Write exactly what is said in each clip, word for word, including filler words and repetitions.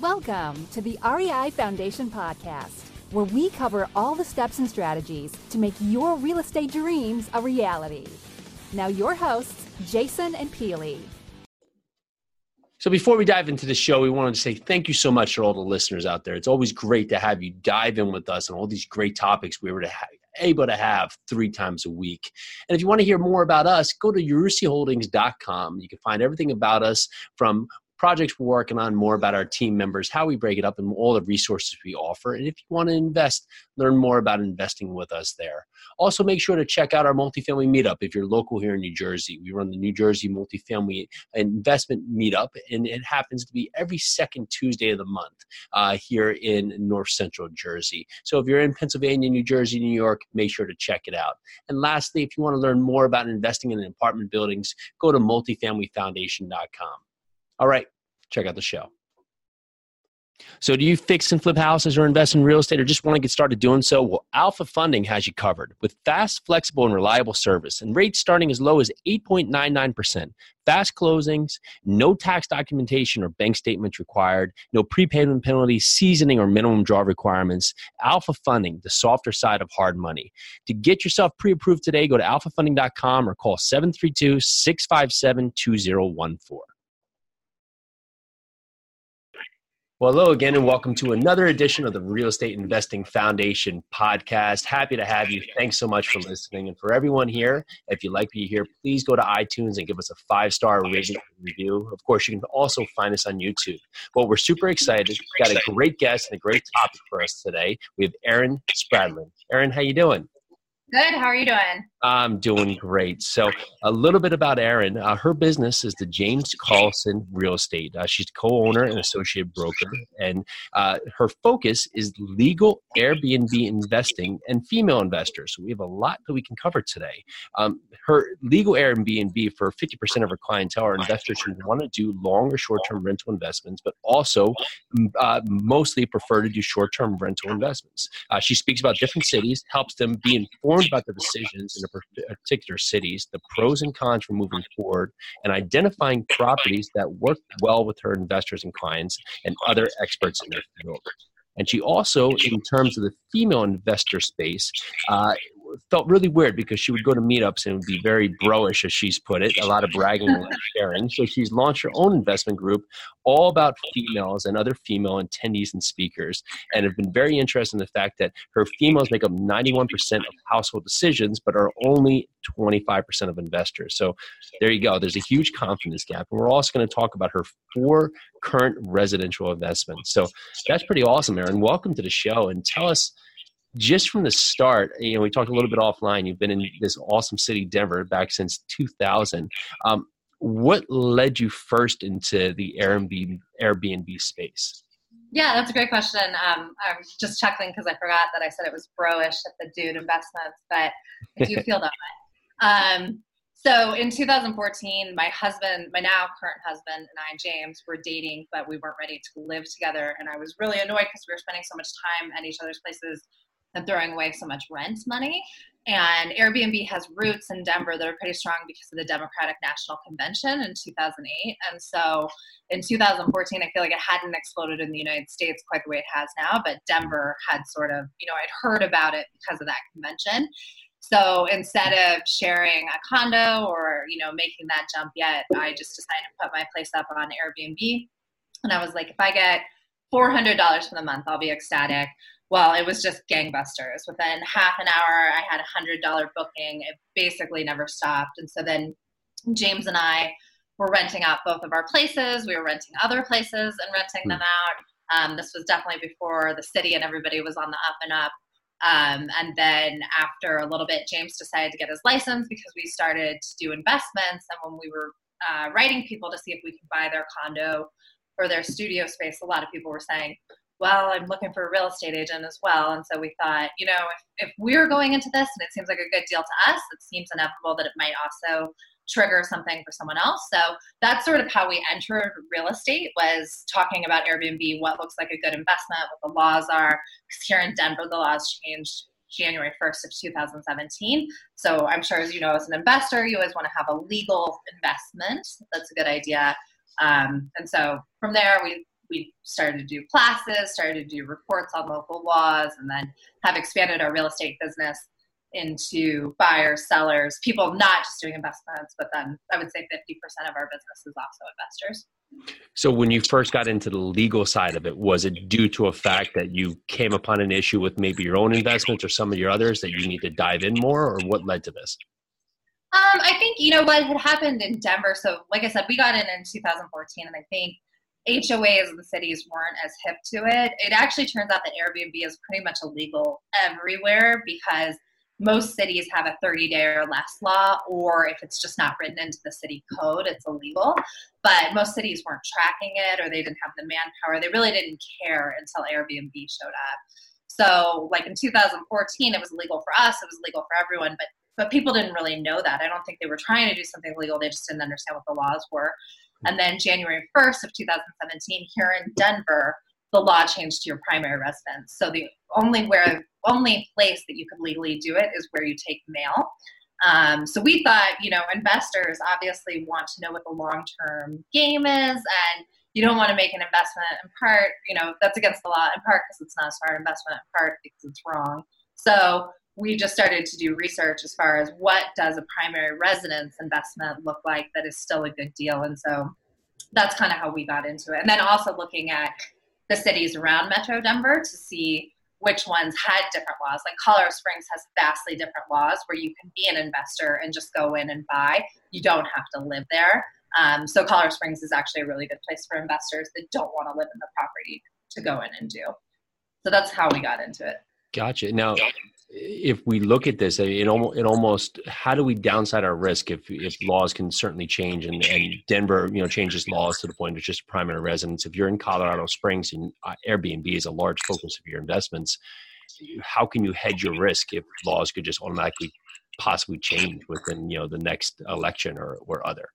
Welcome to the R E I Foundation Podcast, where we cover all the steps and strategies to make your real estate dreams a reality. Now your hosts, Jason and Peely. So before we dive into the show, we wanted to say thank you so much to all the listeners out there. It's always great to have you dive in with us on all these great topics we were to have. able to have three times a week. And if you want to hear more about us, go to Yurusi Holdings dot com. You can find everything about us, from projects we're working on, more about our team members, how we break it up, and all the resources we offer. And if you want to invest, learn more about investing with us there. Also, make sure to check out our multifamily meetup if you're local here in New Jersey. We run the New Jersey Multifamily Investment Meetup, and it happens to be every second Tuesday of the month uh, here in North Central Jersey. So if you're in Pennsylvania, New Jersey, New York, make sure to check it out. And lastly, if you want to learn more about investing in apartment buildings, go to multifamily foundation dot com. All right, check out the show. So do you fix and flip houses or invest in real estate, or just want to get started doing so? Well, Alpha Funding has you covered with fast, flexible, and reliable service, and rates starting as low as eight point nine nine percent. Fast closings, no tax documentation or bank statements required, no prepayment penalties, seasoning, or minimum draw requirements. Alpha Funding, the softer side of hard money. To get yourself pre-approved today, go to alpha funding dot com or call seven three two, six five seven, two zero one four. Well, hello again, and welcome to another edition of the Real Estate Investing Foundation Podcast. Happy to have you. Thanks so much for listening. And for everyone here, if you like what you hear, please go to iTunes and give us a five-star rating and review. Of course, you can also find us on YouTube. Well, we're super excited. We've got a great guest and a great topic for us today. We have Erin Spradlin. Erin, how you doing? Good. How are you doing? I'm doing great. So a little bit about Erin. Uh, her business is the James Carlson Real Estate. Uh, she's co-owner and associate broker, and uh, her focus is legal Airbnb investing and female investors. So we have a lot that we can cover today. Um, her legal Airbnb for fifty percent of her clientele are investors who want to do long or short-term rental investments, but also uh, mostly prefer to do short-term rental investments. Uh, she speaks about different cities, helps them be informed about the decisions in the particular cities, the pros and cons for moving forward, and identifying properties that work well with her investors and clients and other experts in their field. And she also, in terms of the female investor space, uh, felt really weird because she would go to meetups and would be very bro-ish, as she's put it, a lot of bragging and sharing. So she's launched her own investment group all about females and other female attendees and speakers, and have been very interested in the fact that her females make up ninety-one percent of household decisions but are only twenty-five percent of investors. So there you go. There's a huge confidence gap. And we're also going to talk about her four current residential investments. So that's pretty awesome, Erin. Welcome to the show, and tell us, just from the start, you know, we talked a little bit offline. You've been in this awesome city, Denver, back since two thousand. Um, what led you first into the Airbnb, Airbnb space? Yeah, that's a great question. Um, I was just chuckling because I forgot that I said it was bro-ish at the dude investments, but I do feel that way. Um, so in two thousand fourteen, my husband, my now current husband, and I, James, were dating, but we weren't ready to live together. And I was really annoyed because we were spending so much time at each other's places and throwing away so much rent money. And Airbnb has roots in Denver that are pretty strong because of the Democratic National Convention in two thousand eight. And so in two thousand fourteen, I feel like it hadn't exploded in the United States quite the way it has now, but Denver had sort of, you know, I'd heard about it because of that convention. So instead of sharing a condo or, you know, making that jump yet, I just decided to put my place up on Airbnb. And I was like, if I get four hundred dollars for the month, I'll be ecstatic. Well, it was just gangbusters. Within half an hour, I had a one hundred dollars booking. It basically never stopped. And so then James and I were renting out both of our places. We were renting other places and renting them out. Um, this was definitely before the city and everybody was on the up and up. Um, and then after a little bit, James decided to get his license because we started to do investments. And when we were uh, writing people to see if we could buy their condo or their studio space, a lot of people were saying, well, I'm looking for a real estate agent as well. And so we thought, you know, if, if we're going into this and it seems like a good deal to us, it seems inevitable that it might also trigger something for someone else. So that's sort of how we entered real estate, was talking about Airbnb, what looks like a good investment, what the laws are. Because here in Denver, the laws changed January first of two thousand seventeen. So I'm sure, as you know, as an investor, you always want to have a legal investment. That's a good idea. Um, and so from there, we we started to do classes, started to do reports on local laws, and then have expanded our real estate business into buyers, sellers, people not just doing investments, but then I would say fifty percent of our business is also investors. So when you first got into the legal side of it, was it due to a fact that you came upon an issue with maybe your own investments or some of your others that you need to dive in more, or what led to this? Um, I think, you know, what had happened in Denver, so like I said, we got in in two thousand fourteen, and I think H O As and the cities weren't as hip to it. It actually turns out that Airbnb is pretty much illegal everywhere because most cities have a thirty-day or less law, or if it's just not written into the city code, it's illegal. But most cities weren't tracking it, or they didn't have the manpower. They really didn't care until Airbnb showed up. So like in two thousand fourteen, it was illegal for us. It was illegal for everyone, but but people didn't really know that. I don't think they were trying to do something illegal. They just didn't understand what the laws were. And then January first of two thousand seventeen, here in Denver, the law changed to your primary residence. So the only where only place that you could legally do it is where you take mail. Um, so we thought, you know, investors obviously want to know what the long-term game is, and you don't want to make an investment in part, you know, that's against the law, in part because it's not a smart investment, in part because it's wrong. So we just started to do research as far as what does a primary residence investment look like that is still a good deal. And so that's kind of how we got into it. And then also looking at the cities around Metro Denver to see which ones had different laws. Like Colorado Springs has vastly different laws where you can be an investor and just go in and buy. You don't have to live there. Um, so Colorado Springs is actually a really good place for investors that don't want to live in the property to go in and do. So that's how we got into it. Gotcha. Now, if we look at this, it almost, it almost how do we downside our risk if, if laws can certainly change and, and Denver, you know, changes laws to the point of just primary residence. If you're in Colorado Springs and Airbnb is a large focus of your investments, how can you hedge your risk if laws could just automatically possibly change within, you know, the next election or, or other?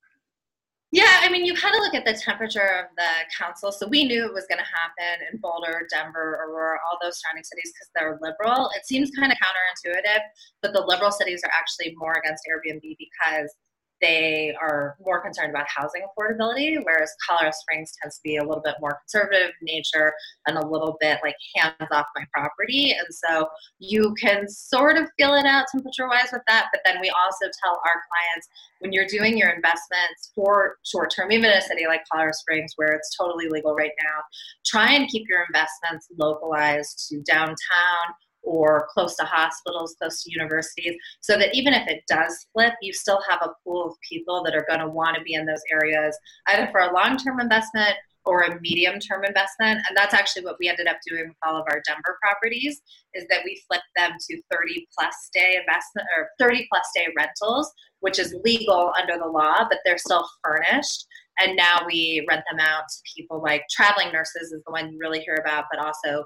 Yeah, I mean, you kind of look at the temperature of the council. So we knew it was going to happen in Boulder, Denver, Aurora, all those surrounding cities because they're liberal. It seems kind of counterintuitive, but the liberal cities are actually more against Airbnb because they are more concerned about housing affordability, whereas Colorado Springs tends to be a little bit more conservative in nature and a little bit like hands off my property. And so you can sort of feel it out temperature-wise with that, but then we also tell our clients when you're doing your investments for short-term, even in a city like Colorado Springs where it's totally legal right now, try and keep your investments localized to downtown or close to hospitals, close to universities, so that even if it does flip, you still have a pool of people that are going to want to be in those areas, either for a long-term investment or a medium-term investment. And that's actually what we ended up doing with all of our Denver properties, is that we flipped them to thirty-plus day investment or thirty-plus day rentals, which is legal under the law, but they're still furnished. And now we rent them out to people like traveling nurses is the one you really hear about, but also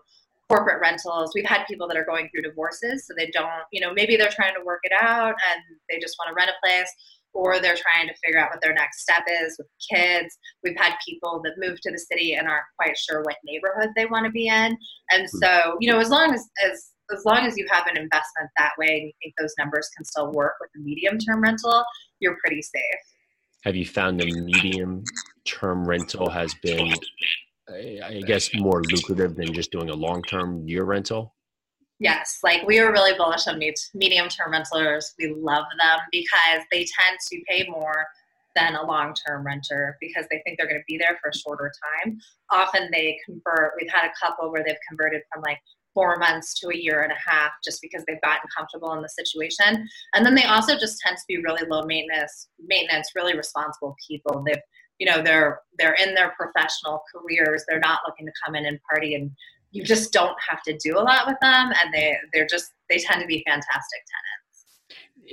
corporate rentals. We've had people that are going through divorces, so they don't, you know, maybe they're trying to work it out and they just want to rent a place, or they're trying to figure out what their next step is with kids. We've had people that move to the city and aren't quite sure what neighborhood they want to be in. And so, you know, as long as, as, as long as you have an investment that way, and you think those numbers can still work with a medium-term rental, you're pretty safe. Have you found the medium-term rental has been, I guess, more lucrative than just doing a long-term year rental? Yes. Like, we are really bullish on medium-term renters. We love them because they tend to pay more than a long-term renter because they think they're going to be there for a shorter time. Often they convert. We've had a couple where they've converted from like four months to a year and a half just because they've gotten comfortable in the situation. And then they also just tend to be really low maintenance, maintenance, really responsible people. They've You know, they're they're in their professional careers. They're not looking to come in and party, and you just don't have to do a lot with them. And they they're just they tend to be fantastic tenants.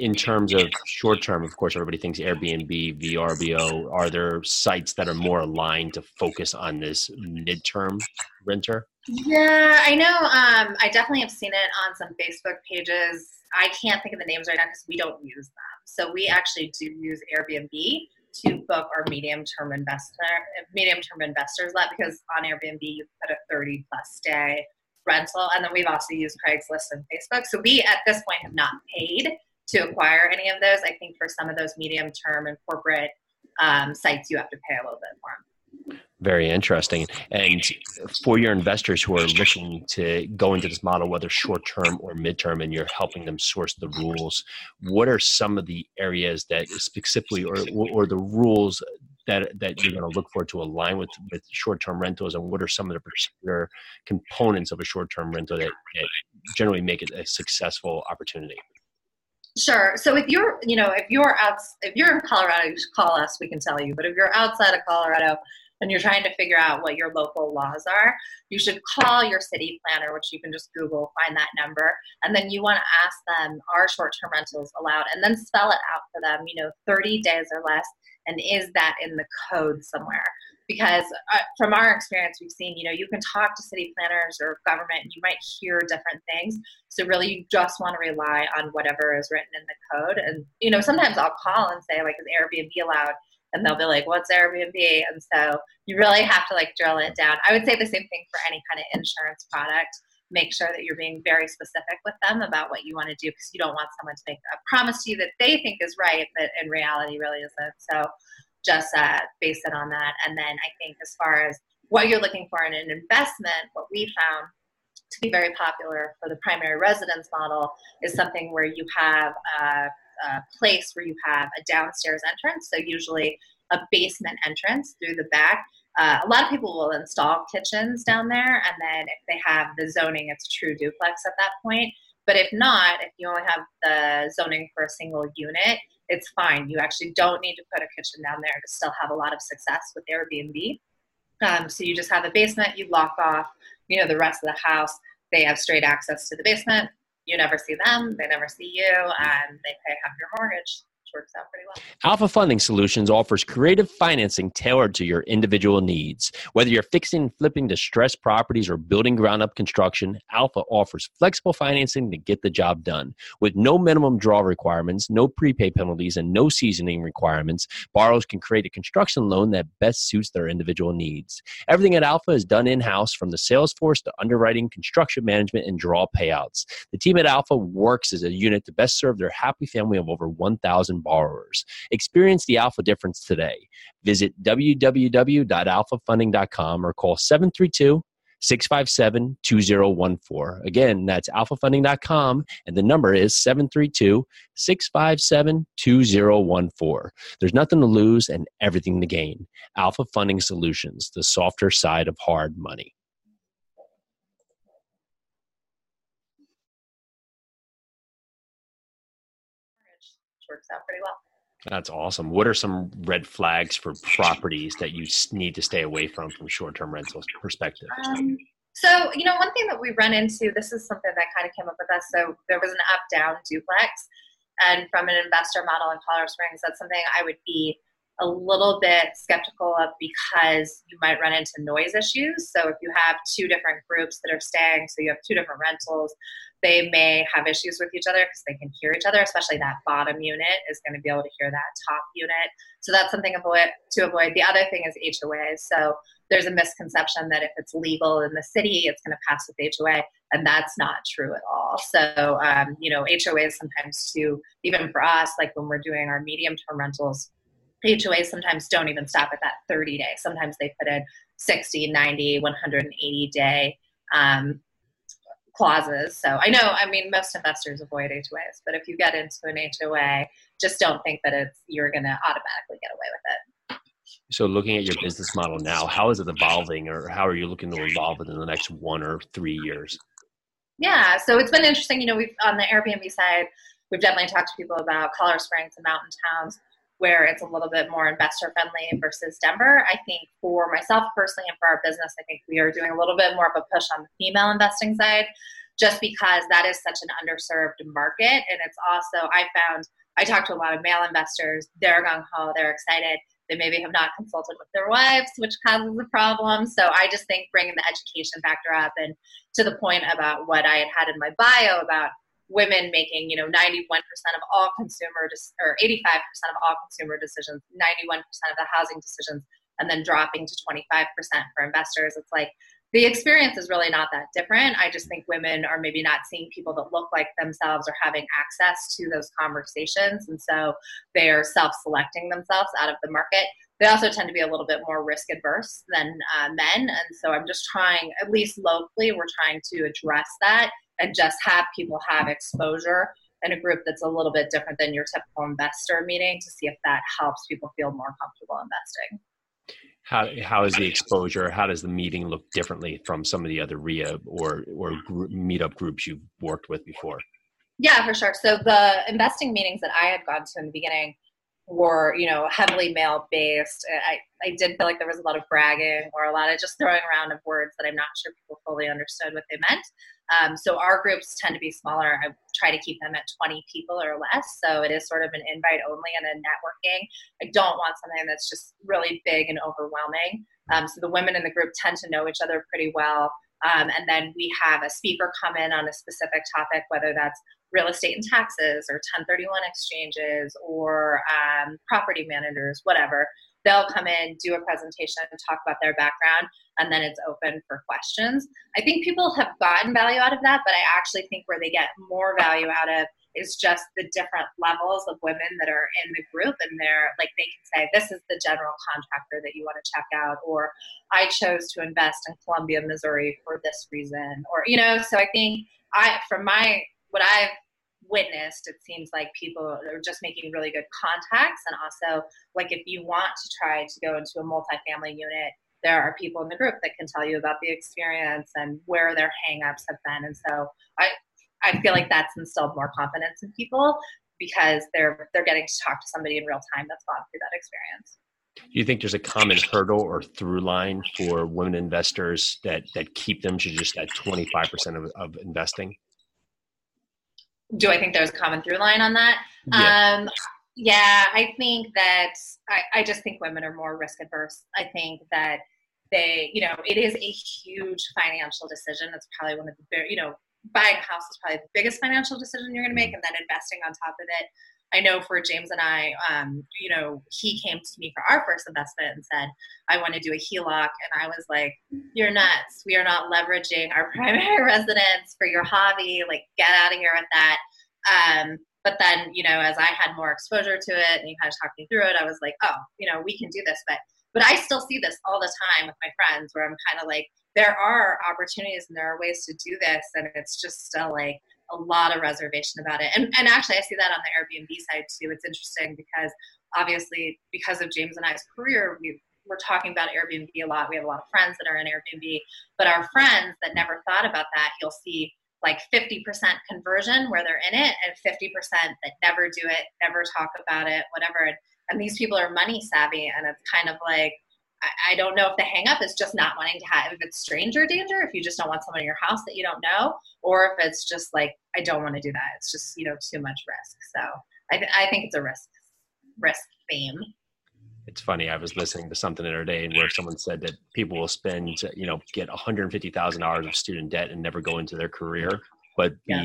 In terms of short term, of course, everybody thinks Airbnb, V R B O. Are there sites that are more aligned to focus on this midterm renter? Yeah, I know. Um, I definitely have seen it on some Facebook pages. I can't think of the names right now because we don't use them. So we actually do use Airbnb to book our medium-term investor, medium-term investors let, because on Airbnb you put a thirty-plus day rental, and then we've also used Craigslist and Facebook. So we, at this point, have not paid to acquire any of those. I think for some of those medium-term and corporate um, sites, you have to pay a little bit more. Very interesting. And for your investors who are looking to go into this model, whether short-term or midterm, and you're helping them source the rules, what are some of the areas that specifically, or or the rules that that you're going to look for to align with, with short-term rentals? And what are some of the particular components of a short-term rental that, that generally make it a successful opportunity? Sure. So if you're, you know, if you're out, if you're in Colorado, you should call us, we can tell you. But if you're outside of Colorado and you're trying to figure out what your local laws are, you should call your city planner, which you can just Google, find that number. And then you want to ask them, are short-term rentals allowed? And then spell it out for them, you know, thirty days or less. And is that in the code somewhere? Because uh, from our experience, we've seen, you know, you can talk to city planners or government, and you might hear different things. So really, you just want to rely on whatever is written in the code. And, you know, sometimes I'll call and say, like, is Airbnb allowed? And they'll be like, what's Airbnb? And so you really have to, like, drill it down. I would say the same thing for any kind of insurance product. Make sure that you're being very specific with them about what you want to do, because you don't want someone to make a promise to you that they think is right, but in reality really isn't. So just uh, base it on that. And then I think as far as what you're looking for in an investment, what we found to be very popular for the primary residence model is something where you have a, a place where you have a downstairs entrance. So usually a basement entrance through the back. Uh, a lot of people will install kitchens down there, and then if they have the zoning, it's true duplex at that point. But if not, if you only have the zoning for a single unit, it's fine. You actually don't need to put a kitchen down there to still have a lot of success with Airbnb. Um, so you just have a basement, you lock off, you know, the rest of the house. They have straight access to the basement. You never see them. They never see you. Um, they pay half your mortgage. Works out pretty well. Alpha Funding Solutions offers creative financing tailored to your individual needs. Whether you're fixing and flipping distressed properties or building ground-up construction, Alpha offers flexible financing to get the job done. With no minimum draw requirements, no prepay penalties, and no seasoning requirements, borrowers can create a construction loan that best suits their individual needs. Everything at Alpha is done in-house, from the sales force to underwriting, construction management, and draw payouts. The team at Alpha works as a unit to best serve their happy family of over one thousand borrowers. Experience the Alpha difference today. Visit w w w dot alpha funding dot com or call seven three two, six five seven, two zero one four. Again, that's alpha funding dot com, and the number is seven three two, six five seven, two zero one four. There's nothing to lose and everything to gain. Alpha Funding Solutions, the softer side of hard money. Works out pretty well. That's awesome. What are some red flags for properties that you need to stay away from from short-term rentals perspective? Um, so, you know, one thing that we run into, this is something that kind of came up with us. So there was an up-down duplex. And from an investor model in Colorado Springs, that's something I would be a little bit skeptical of, because you might run into noise issues. So if you have two different groups that are staying, so you have two different rentals, they may have issues with each other because they can hear each other, especially that bottom unit is going to be able to hear that top unit. So that's something to avoid. The other thing is H O As. So there's a misconception that if it's legal in the city, it's going to pass with H O A, and that's not true at all. So, um, you know, H O As sometimes too, even for us, like when we're doing our medium-term rentals, H O As sometimes don't even stop at that thirty day. Sometimes they put in sixty, ninety, one hundred eighty day um, clauses. So I know, I mean, most investors avoid H O As, but if you get into an H O A, just don't think that it's you're going to automatically get away with it. So looking at your business model now, how is it evolving, or how are you looking to evolve it in the next one or three years? Yeah, so it's been interesting. You know, we've on the Airbnb side, we've definitely talked to people about Colorado Springs and mountain towns, where it's a little bit more investor friendly versus Denver. I think for myself personally and for our business, I think we are doing a little bit more of a push on the female investing side, just because that is such an underserved market. And it's also, I found, I talked to a lot of male investors, they're gung-ho, they're excited, they maybe have not consulted with their wives, which causes a problem. So I just think bringing the education factor up, and to the point about what I had had in my bio about women making, you know, ninety-one percent of all consumer, or eighty-five percent of all consumer decisions, ninety-one percent of the housing decisions, and then dropping to twenty-five percent for investors. It's like, the experience is really not that different. I just think women are maybe not seeing people that look like themselves or having access to those conversations. And so they are self-selecting themselves out of the market. they also tend to be a little bit more risk adverse than uh, men. And so I'm just trying, at least locally, we're trying to address that and just have people have exposure in a group that's a little bit different than your typical investor meeting to see if that helps people feel more comfortable investing. How how is the exposure? How does the meeting look differently from some of the other R I A or or group, meetup groups you've worked with before? Yeah, for sure. So the investing meetings that I had gone to in the beginning were, you know, heavily male based. I, I did feel like there was a lot of bragging or a lot of just throwing around of words that I'm not sure people fully understood what they meant. Um, so our groups tend to be smaller. I try to keep them at twenty people or less. So it is sort of an invite only and a networking. I don't want something that's just really big and overwhelming. Um, so the women in the group tend to know each other pretty well. Um, and then we have a speaker come in on a specific topic, whether that's real estate and taxes or ten thirty-one exchanges or um, property managers, whatever. They'll come in, do a presentation, talk about their background, and then it's open for questions. I think people have gotten value out of that, but I actually think where they get more value out of is just the different levels of women that are in the group, and they're like, they can say, this is the general contractor that you want to check out, or I chose to invest in Columbia, Missouri for this reason, or, you know, so I think I, from my, what I've witnessed, it seems like people are just making really good contacts. And also, like, if you want to try to go into a multifamily unit, there are people in the group that can tell you about the experience and where their hangups have been. And so I, I feel like that's instilled more confidence in people because they're they're getting to talk to somebody in real time that's gone through that experience. Do you think there's a common hurdle or through line for women investors that that keep them to just that twenty-five percent of, of investing? Do I think there's a common through line on that? Yeah. Um, yeah, I think that, I, I just think women are more risk adverse. I think that they, you know, it is a huge financial decision. It's probably one of the very, you know, buying a house is probably the biggest financial decision you're going to make, and then investing on top of it. I know for James and I, um, you know, he came to me for our first investment and said, I want to do a H E L O C. And I was like, you're nuts. We are not leveraging our primary residence for your hobby. Like, get out of here with that. Um, but then, you know, as I had more exposure to it and you kind of talked me through it, I was like, oh, you know, we can do this. But, but I still see this all the time with my friends where I'm kind of like, there are opportunities and there are ways to do this. And it's just still like a lot of reservation about it. And and actually I see that on the Airbnb side too. It's interesting because obviously because of James and I's career, we we're talking about Airbnb a lot. We have a lot of friends that are in Airbnb, but our friends that never thought about that, you'll see like fifty percent conversion where they're in it and fifty percent that never do it, never talk about it, whatever. And, and these people are money savvy, and it's kind of like, I don't know if the hang up is just not wanting to have, if it's stranger danger, if you just don't want someone in your house that you don't know, or if it's just like, I don't want to do that. It's just, you know, too much risk. So I, th- I think it's a risk, risk theme. It's funny. I was listening to something the other day where someone said that people will spend, you know, get one hundred fifty thousand dollars of student debt and never go into their career, but be yeah.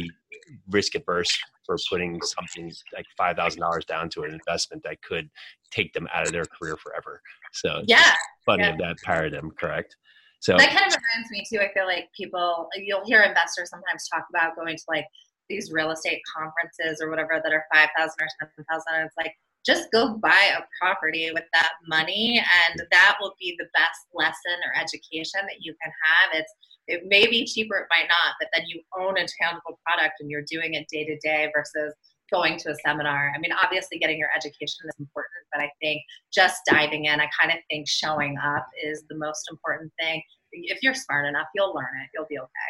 risk adverse for putting something like five thousand dollars down to an investment that could take them out of their career forever. So it's yeah, funny yeah. that paradigm, correct? So that kind of reminds me too. I feel like people, you'll hear investors sometimes talk about going to like these real estate conferences or whatever that are five thousand dollars or ten thousand dollars. And it's like, just go buy a property with that money, and that will be the best lesson or education that you can have. It's It may be cheaper, it might not, but then you own a tangible product and you're doing it day to day versus going to a seminar. I mean, obviously getting your education is important, but I think just diving in, I kind of think showing up is the most important thing. If you're smart enough, you'll learn it. You'll be okay.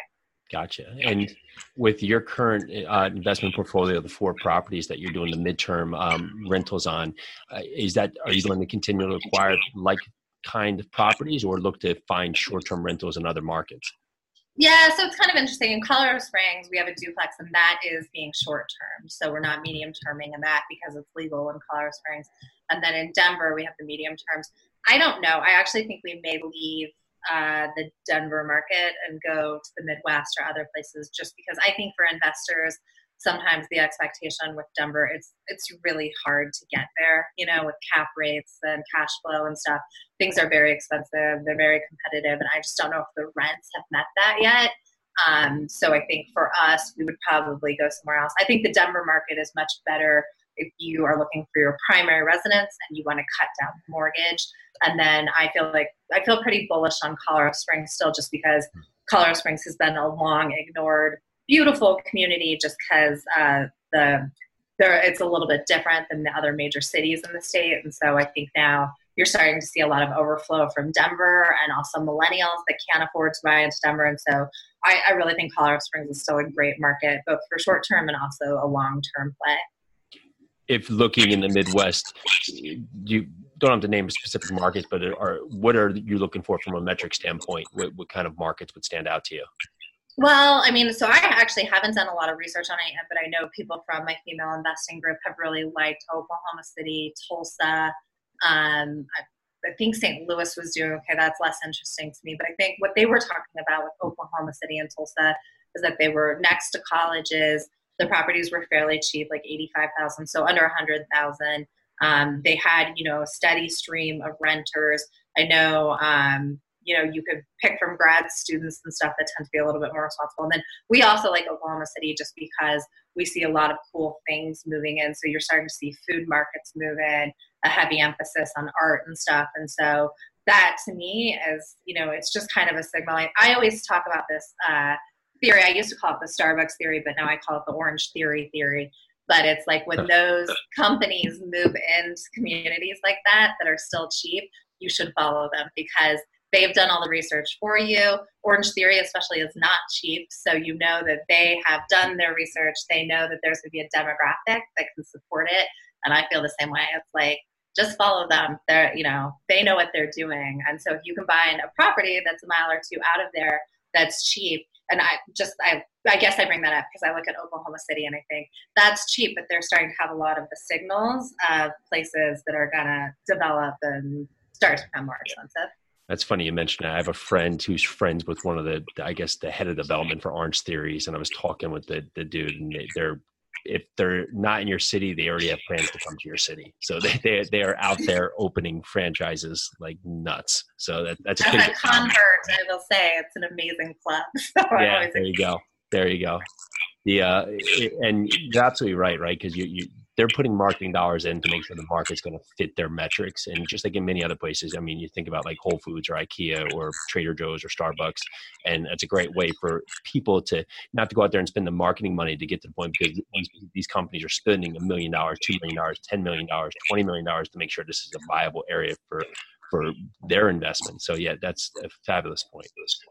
Gotcha. And with your current uh, investment portfolio, the four properties that you're doing the midterm um, rentals on, uh, is that, are you going to continue to acquire like kind of properties or look to find short-term rentals in other markets? Yeah, so it's kind of interesting. In Colorado Springs, we have a duplex, and that is being short-term. So we're not medium-terming in that because it's legal in Colorado Springs. And then in Denver, we have the medium terms. I don't know. I actually think we may leave uh, the Denver market and go to the Midwest or other places just because I think for investors, sometimes the expectation with Denver, it's it's really hard to get there, you know, with cap rates and cash flow and stuff. Things are very expensive. They're very competitive. And I just don't know if the rents have met that yet. Um, so I think for us, we would probably go somewhere else. I think the Denver market is much better if you are looking for your primary residence and you want to cut down the mortgage. And then I feel like I feel pretty bullish on Colorado Springs still, just because Colorado Springs has been a long ignored, beautiful community, just because uh, the there it's a little bit different than the other major cities in the state. And so I think now you're starting to see a lot of overflow from Denver and also millennials that can't afford to buy into Denver. And so I, I really think Colorado Springs is still a great market, both for short-term and also a long-term play. If looking in the Midwest, you don't have to name specific markets, but are, what are you looking for from a metric standpoint? What, what kind of markets would stand out to you? Well, I mean, so I actually haven't done a lot of research on it yet, but I know people from my female investing group have really liked Oklahoma City, Tulsa. Um, I, I think Saint Louis was doing okay. That's less interesting to me, but I think what they were talking about with Oklahoma City and Tulsa is that they were next to colleges. The properties were fairly cheap, like eighty-five thousand dollars, so under one hundred thousand dollars. Um, they had, you know, a steady stream of renters. I know, um, you know, you could pick from grad students and stuff that tend to be a little bit more responsible. And then we also like Oklahoma City just because we see a lot of cool things moving in. So you're starting to see food markets move in, a heavy emphasis on art and stuff. And so that to me is, you know, it's just kind of a signal. I, I always talk about this uh, theory. I used to call it the Starbucks theory, but now I call it the Orange Theory theory. But it's like when those companies move into communities like that, that are still cheap, you should follow them because they've done all the research for you. Orange Theory especially is not cheap. So you know that they have done their research. They know that there's going to be a demographic that can support it. And I feel the same way. It's like, just follow them. They're, you know, they know what they're doing. And so if you can buy a property that's a mile or two out of there, that's cheap. And I just, I, I guess I bring that up because I look at Oklahoma City and I think that's cheap, but they're starting to have a lot of the signals of places that are going to develop and start to become more expensive. That's funny you mentioned that. I have a friend who's friends with one of the, I guess, the head of development for Orange Theories. And I was talking with the, the dude and they, they're, if they're not in your city, they already have plans to come to your city. So they they, they are out there opening franchises like nuts. So that, that's a As a convert, I will say it's an amazing club. So yeah, there you go. There you go. Yeah, it, and you're absolutely right, right? Because you, you they're putting marketing dollars in to make sure the market's going to fit their metrics. And just like in many other places, I mean, you think about like Whole Foods or IKEA or Trader Joe's or Starbucks, and it's a great way for people to not to go out there and spend the marketing money to get to the point, because these, these companies are spending a million dollars, two million dollars, ten million dollars, twenty million dollars to make sure this is a viable area for for their investment. So yeah, that's a fabulous point.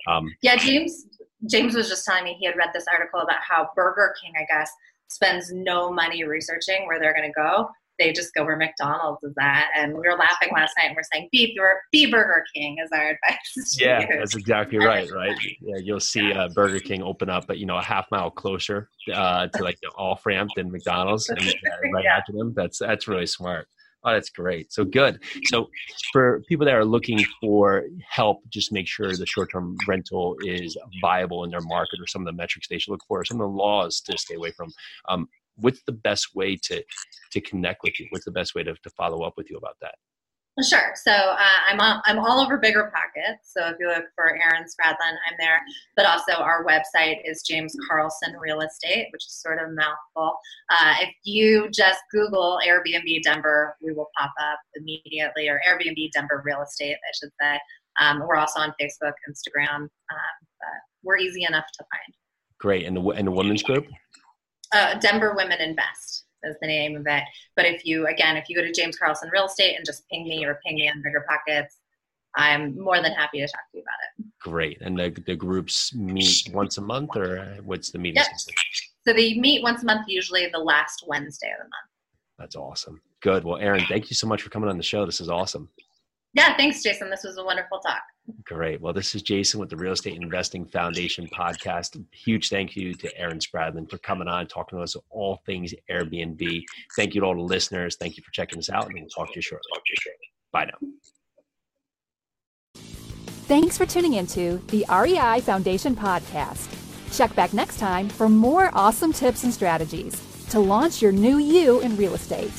Um, yeah, James James was just telling me he had read this article about how Burger King, I guess, spends no money researching where they're going to go. They just go where McDonald's is at. And we were laughing last night and we're saying, be, be Burger King is our advice. Yeah, you. That's exactly right, right? Yeah, you'll see yeah. Uh, Burger King open up, but you know, a half mile closer uh, to like the off-ramp than McDonald's. And, uh, right yeah. after them. That's, that's really smart. Oh, that's great. So good. So for people that are looking for help, just make sure the short-term rental is viable in their market or some of the metrics they should look for, or some of the laws to stay away from. Um, what's the best way to, to connect with you? What's the best way to, to follow up with you about that? Sure. So uh, I'm all, I'm all over Bigger Pockets. So if you look for Erin Spradlin, I'm there. But also our website is James Carlson Real Estate, which is sort of a mouthful. Uh, if you just Google Airbnb Denver, we will pop up immediately, or Airbnb Denver Real Estate, I should say. Um, we're also on Facebook, Instagram. Um, but we're easy enough to find. Great. And the and the women's group? Uh, Denver Women Invest is the name of it. But if you, again, if you go to James Carlson Real Estate and just ping me or ping me on Bigger Pockets, I'm more than happy to talk to you about it. Great. And the, the groups meet once a month, or what's the meeting? Yep. So they meet once a month, usually the last Wednesday of the month. That's awesome. Good. Well, Erin, thank you so much for coming on the show. This is awesome. Yeah, thanks, Jason. This was a wonderful talk. Great. Well, this is Jason with the Real Estate Investing Foundation podcast. Huge thank you to Erin Spradlin for coming on, talking to us all things Airbnb. Thank you to all the listeners. Thank you for checking us out, and we'll talk to you shortly. Bye now. Thanks for tuning into the R E I Foundation podcast. Check back next time for more awesome tips and strategies to launch your new you in real estate.